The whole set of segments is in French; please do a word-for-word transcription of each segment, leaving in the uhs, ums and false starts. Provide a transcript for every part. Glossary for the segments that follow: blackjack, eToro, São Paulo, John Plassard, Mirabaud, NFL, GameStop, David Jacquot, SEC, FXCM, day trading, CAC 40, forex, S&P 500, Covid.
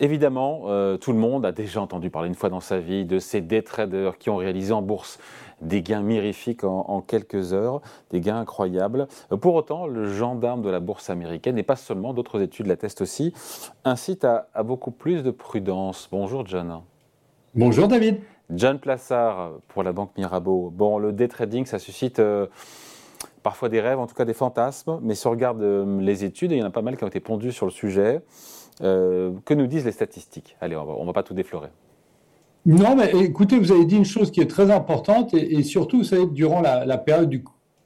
Évidemment, euh, tout le monde a déjà entendu parler une fois dans sa vie de ces day traders qui ont réalisé en bourse des gains mirifiques en, en quelques heures, des gains incroyables. Pour autant, le gendarme de la bourse américaine, et pas seulement, d'autres études l'attestent aussi, incite à, à beaucoup plus de prudence. Bonjour John. Bonjour David. John Plassard pour la banque Mirabaud. Bon, le day trading, ça suscite... Euh, Parfois des rêves, en tout cas des fantasmes, mais si on regarde euh, les études, il y en a pas mal qui ont été pondues sur le sujet. Euh, que nous disent les statistiques ? Allez, on va, on va pas tout déflorer. Non, mais écoutez, vous avez dit une chose qui est très importante, et, et surtout, vous savez, durant la, la période du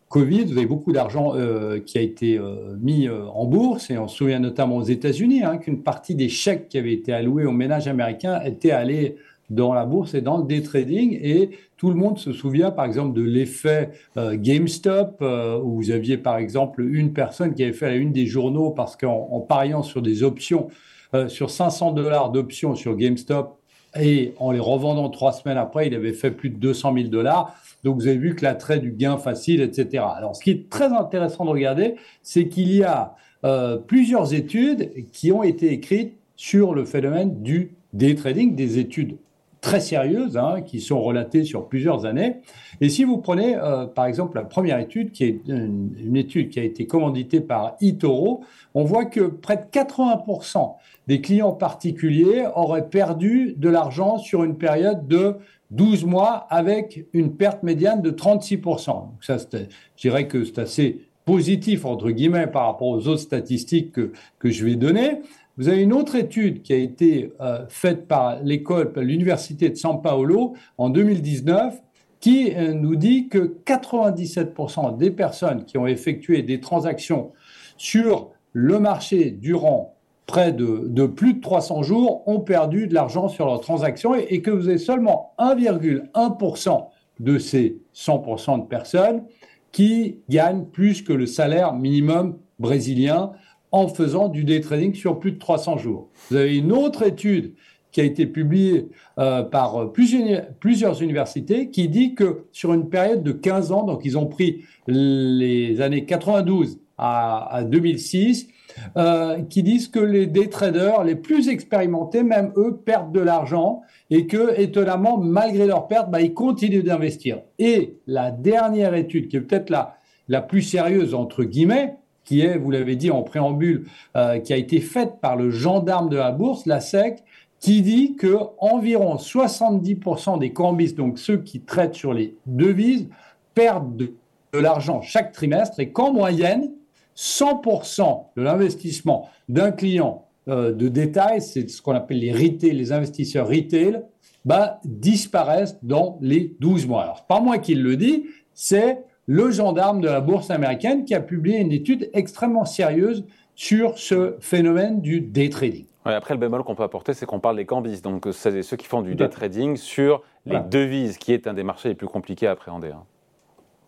Covid, vous avez beaucoup d'argent euh, qui a été euh, mis euh, en bourse, et on se souvient notamment aux États-Unis hein, qu'une partie des chèques qui avaient été alloués aux ménages américains étaient allés dans la bourse et dans le day trading. Et tout le monde se souvient, par exemple, de l'effet euh, GameStop, euh, où vous aviez, par exemple, une personne qui avait fait la une des journaux parce qu'en en pariant sur des options, euh, sur cinq cents dollars d'options sur GameStop, et en les revendant trois semaines après, il avait fait plus de deux cent mille dollars. Donc, vous avez vu que l'attrait du gain facile, et cetera. Alors, ce qui est très intéressant de regarder, c'est qu'il y a euh, plusieurs études qui ont été écrites sur le phénomène du day trading, des études très sérieuses, hein, qui sont relatées sur plusieurs années. Et si vous prenez, euh, par exemple, la première étude, qui est une, une étude qui a été commanditée par eToro, on voit que près de quatre-vingts pour cent des clients particuliers auraient perdu de l'argent sur une période de douze mois avec une perte médiane de trente-six pour cent. Donc ça, je dirais que c'est assez positif, entre guillemets, par rapport aux autres statistiques que, que je vais donner. Vous avez une autre étude qui a été euh, faite par l'école, par l'université de São Paulo en deux mille dix-neuf, qui euh, nous dit que quatre-vingt-dix-sept pour cent des personnes qui ont effectué des transactions sur le marché durant près de, de plus de trois cents jours ont perdu de l'argent sur leurs transactions et, et que vous avez seulement un virgule un pour cent de ces cent pour cent de personnes qui gagnent plus que le salaire minimum brésilien en faisant du day trading sur plus de trois cents jours. Vous avez une autre étude qui a été publiée euh, par plusieurs, plusieurs universités qui dit que sur une période de quinze ans, donc ils ont pris les années quatre-vingt-douze à, à deux mille six, euh, qui disent que les day traders les plus expérimentés, même eux, perdent de l'argent et que, étonnamment, malgré leur perte, bah, ils continuent d'investir. Et la dernière étude, qui est peut-être la, la plus sérieuse, entre guillemets, qui est, vous l'avez dit en préambule, euh, qui a été faite par le gendarme de la bourse, la S E C, qui dit qu'environ soixante-dix pour cent des cambistes, donc ceux qui traitent sur les devises, perdent de, de l'argent chaque trimestre et qu'en moyenne, cent pour cent de l'investissement d'un client euh, de détail, c'est ce qu'on appelle les retail, les investisseurs retail, bah, disparaissent dans les douze mois. Alors, pas moi qui le dis, c'est le gendarme de la bourse américaine qui a publié une étude extrêmement sérieuse sur ce phénomène du day trading. Ouais, après, le bémol qu'on peut apporter, c'est qu'on parle des cambistes, donc c'est ceux qui font du day trading sur les voilà. devises, qui est un des marchés les plus compliqués à appréhender. Hein.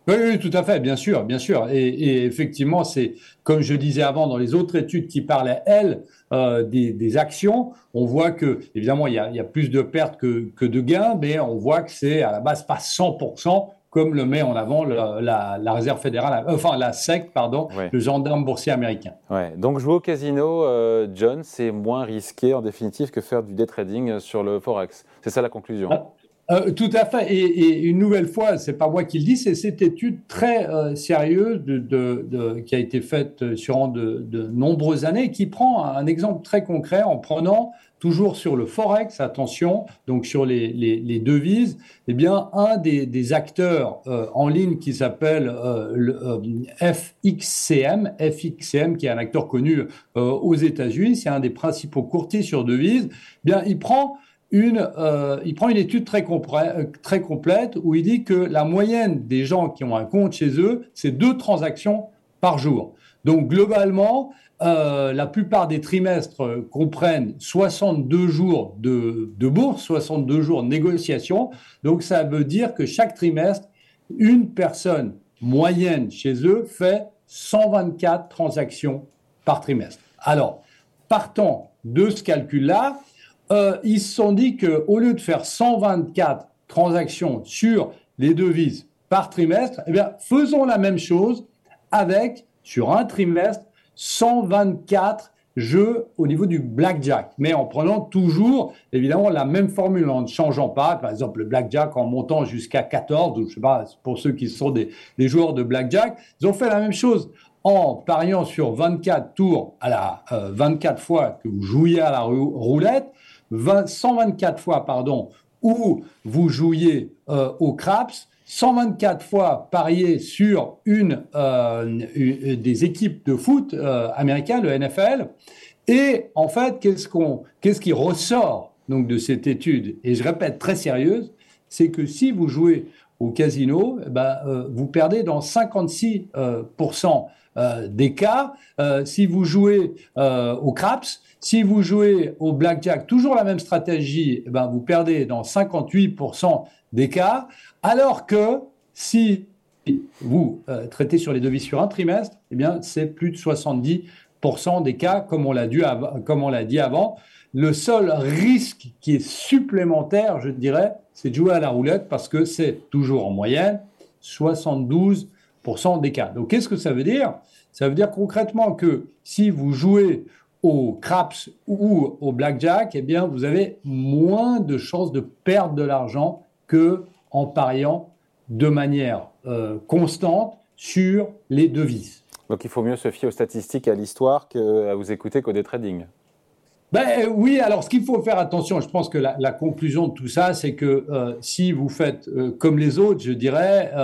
Oui, oui, tout à fait, bien sûr, bien sûr. Et, et effectivement, c'est comme je disais avant dans les autres études qui parlaient, elles, euh, des, des actions, on voit que, évidemment, il y a, il y a plus de pertes que, que de gains, mais on voit que c'est à la base pas cent pour cent comme le met en avant la, la, la réserve fédérale, enfin la S E C, pardon, ouais. le gendarme boursier américain. Ouais. Donc jouer au casino, euh, John, c'est moins risqué en définitive que faire du day trading sur le forex. C'est ça la conclusion. Ah. Euh, tout à fait. Et, et une nouvelle fois, c'est pas moi qui le dis, c'est cette étude très euh, sérieuse de, de, de, qui a été faite sur de, de nombreuses années, qui prend un exemple très concret en prenant toujours sur le forex, attention, donc sur les, les, les devises, eh bien un des, des acteurs euh, en ligne qui s'appelle euh, le, euh, F X C M, F X C M qui est un acteur connu euh, aux États-Unis, c'est un des principaux courtiers sur devises, eh bien il prend Une, euh, il prend une étude très, compré- très complète où il dit que la moyenne des gens qui ont un compte chez eux, c'est deux transactions par jour. Donc globalement, euh, la plupart des trimestres comprennent soixante-deux jours de, de bourse, soixante-deux jours de négociation. Donc ça veut dire que chaque trimestre, une personne moyenne chez eux fait cent vingt-quatre transactions par trimestre. Alors, partant de ce calcul-là, Euh, ils se sont dit qu'au lieu de faire cent vingt-quatre transactions sur les devises par trimestre, eh bien, faisons la même chose avec, sur un trimestre, 124 jeu au niveau du blackjack, mais en prenant toujours, évidemment, la même formule, en ne changeant pas. Par exemple, le blackjack en montant jusqu'à quatorze, ou je ne sais pas, pour ceux qui sont des, des joueurs de blackjack, ils ont fait la même chose en pariant sur vingt-quatre tours à la euh, vingt-quatre fois que vous jouiez à la roulette, vingt, cent vingt-quatre fois, pardon, où vous jouiez euh, au craps, cent vingt-quatre fois parier sur une, euh, une des équipes de foot euh, américaines, le N F L. Et en fait, qu'est-ce, qu'on, qu'est-ce qui ressort donc, de cette étude, et je répète, très sérieuse, c'est que si vous jouez au casino, eh ben, euh, vous perdez dans cinquante-six pour cent euh, euh, des cas. Euh, si vous jouez euh, au craps, si vous jouez au blackjack, toujours la même stratégie, eh ben, vous perdez dans cinquante-huit pour cent des cas, alors que si vous euh, traitez sur les devis sur un trimestre, eh bien, c'est plus de soixante-dix pour cent des cas, comme on l'a dû av- comme on l'a dit avant. Le seul risque qui est supplémentaire, je dirais, c'est de jouer à la roulette parce que c'est toujours en moyenne soixante-douze pour cent des cas. Donc, qu'est-ce que ça veut dire ? Ça veut dire concrètement que si vous jouez au craps ou au blackjack, eh bien, vous avez moins de chances de perdre de l'argent qu'en pariant de manière euh, constante sur les devises. Donc, il faut mieux se fier aux statistiques et à l'histoire qu'à vous écouter qu'au day trading. Ben oui, alors ce qu'il faut faire attention, je pense que la, la conclusion de tout ça, c'est que euh, si vous faites euh, comme les autres, je dirais, euh,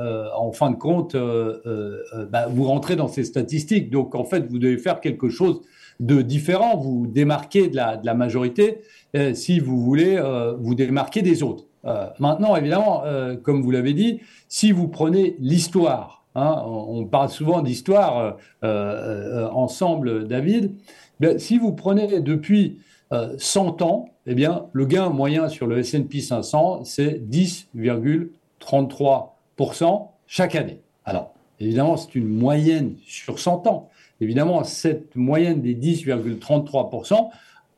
euh, en fin de compte, euh, euh, ben, vous rentrez dans ces statistiques. Donc en fait, vous devez faire quelque chose de différent, vous démarquez de la, de la majorité euh, si vous voulez euh, vous démarquer des autres. Euh, maintenant, évidemment, euh, comme vous l'avez dit, si vous prenez l'histoire, hein, on, on parle souvent d'histoire euh, euh, ensemble, David. Bien, si vous prenez depuis euh, cent ans, eh bien, le gain moyen sur le S and P cinq cents, c'est dix virgule trente-trois pour cent chaque année. Alors, évidemment, c'est une moyenne sur cent ans. Évidemment, cette moyenne des dix virgule trente-trois pour cent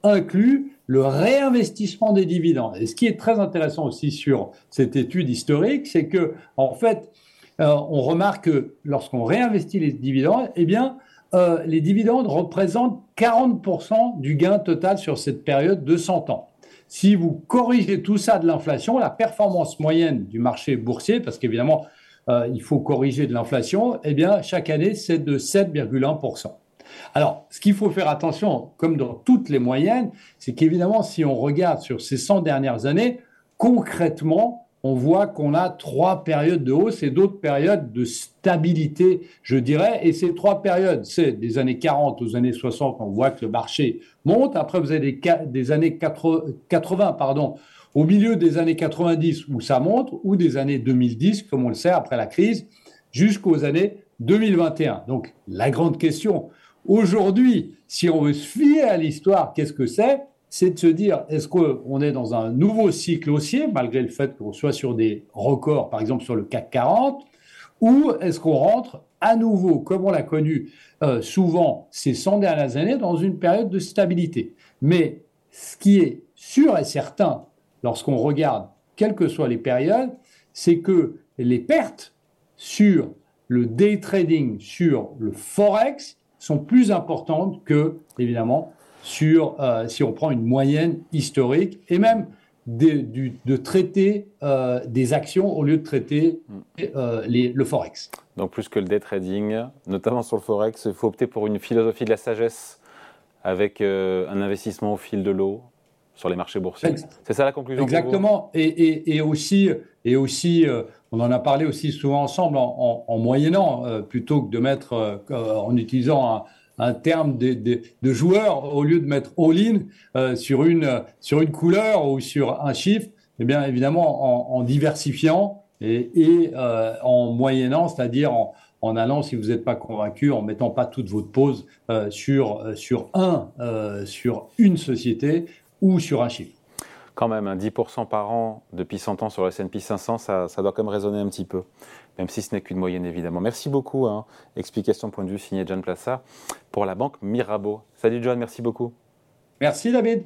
inclut le réinvestissement des dividendes. Et ce qui est très intéressant aussi sur cette étude historique, c'est que, en fait, euh, on remarque que lorsqu'on réinvestit les dividendes, eh bien, Euh, les dividendes représentent quarante pour cent du gain total sur cette période de cent ans. Si vous corrigez tout ça de l'inflation, la performance moyenne du marché boursier, parce qu'évidemment, euh, il faut corriger de l'inflation, eh bien, chaque année, c'est de sept virgule un pour cent. Alors, ce qu'il faut faire attention, comme dans toutes les moyennes, c'est qu'évidemment, si on regarde sur ces cent dernières années, concrètement, on voit qu'on a trois périodes de hausse et d'autres périodes de stabilité, je dirais. Et ces trois périodes, c'est des années quarante aux années soixante, on voit que le marché monte. Après, vous avez des, des années quatre-vingts, pardon, au milieu des années quatre-vingt-dix où ça monte, ou des années deux mille dix, comme on le sait, après la crise, jusqu'aux années deux mille vingt et un. Donc, la grande question, aujourd'hui, si on veut se fier à l'histoire, qu'est-ce que c'est ? C'est de se dire, est-ce qu'on est dans un nouveau cycle haussier, malgré le fait qu'on soit sur des records, par exemple sur le C A C quarante, ou est-ce qu'on rentre à nouveau, comme on l'a connu euh, souvent ces cent dernières années, dans une période de stabilité. Mais ce qui est sûr et certain, lorsqu'on regarde, quelles que soient les périodes, c'est que les pertes sur le day trading, sur le forex, sont plus importantes que, évidemment, sur, euh, si on prend une moyenne historique, et même de, du, de traiter euh, des actions au lieu de traiter euh, les, le forex. Donc plus que le day trading, notamment sur le forex, il faut opter pour une philosophie de la sagesse avec euh, un investissement au fil de l'eau sur les marchés boursiers. C'est ça la conclusion ? Exactement. Et, et, et aussi, et aussi euh, on en a parlé aussi souvent ensemble en, en, en moyennant, euh, plutôt que de mettre, euh, en utilisant un un terme de, de, de joueur, au lieu de mettre all-in euh, sur, une, sur une couleur ou sur un chiffre, eh bien, évidemment, en, en diversifiant et, et euh, en moyennant, c'est-à-dire en, en allant, si vous n'êtes pas convaincu, en ne mettant pas toute votre pause euh, sur, euh, sur, un, euh, sur une société ou sur un chiffre. Quand même, hein, dix pour cent par an depuis cent ans sur le S and P cinq cents, ça, ça doit quand même résonner un petit peu, même si ce n'est qu'une moyenne évidemment. Merci beaucoup. Hein. Explication point de vue signée John Plassard pour la banque Mirabaud. Salut John, merci beaucoup. Merci David.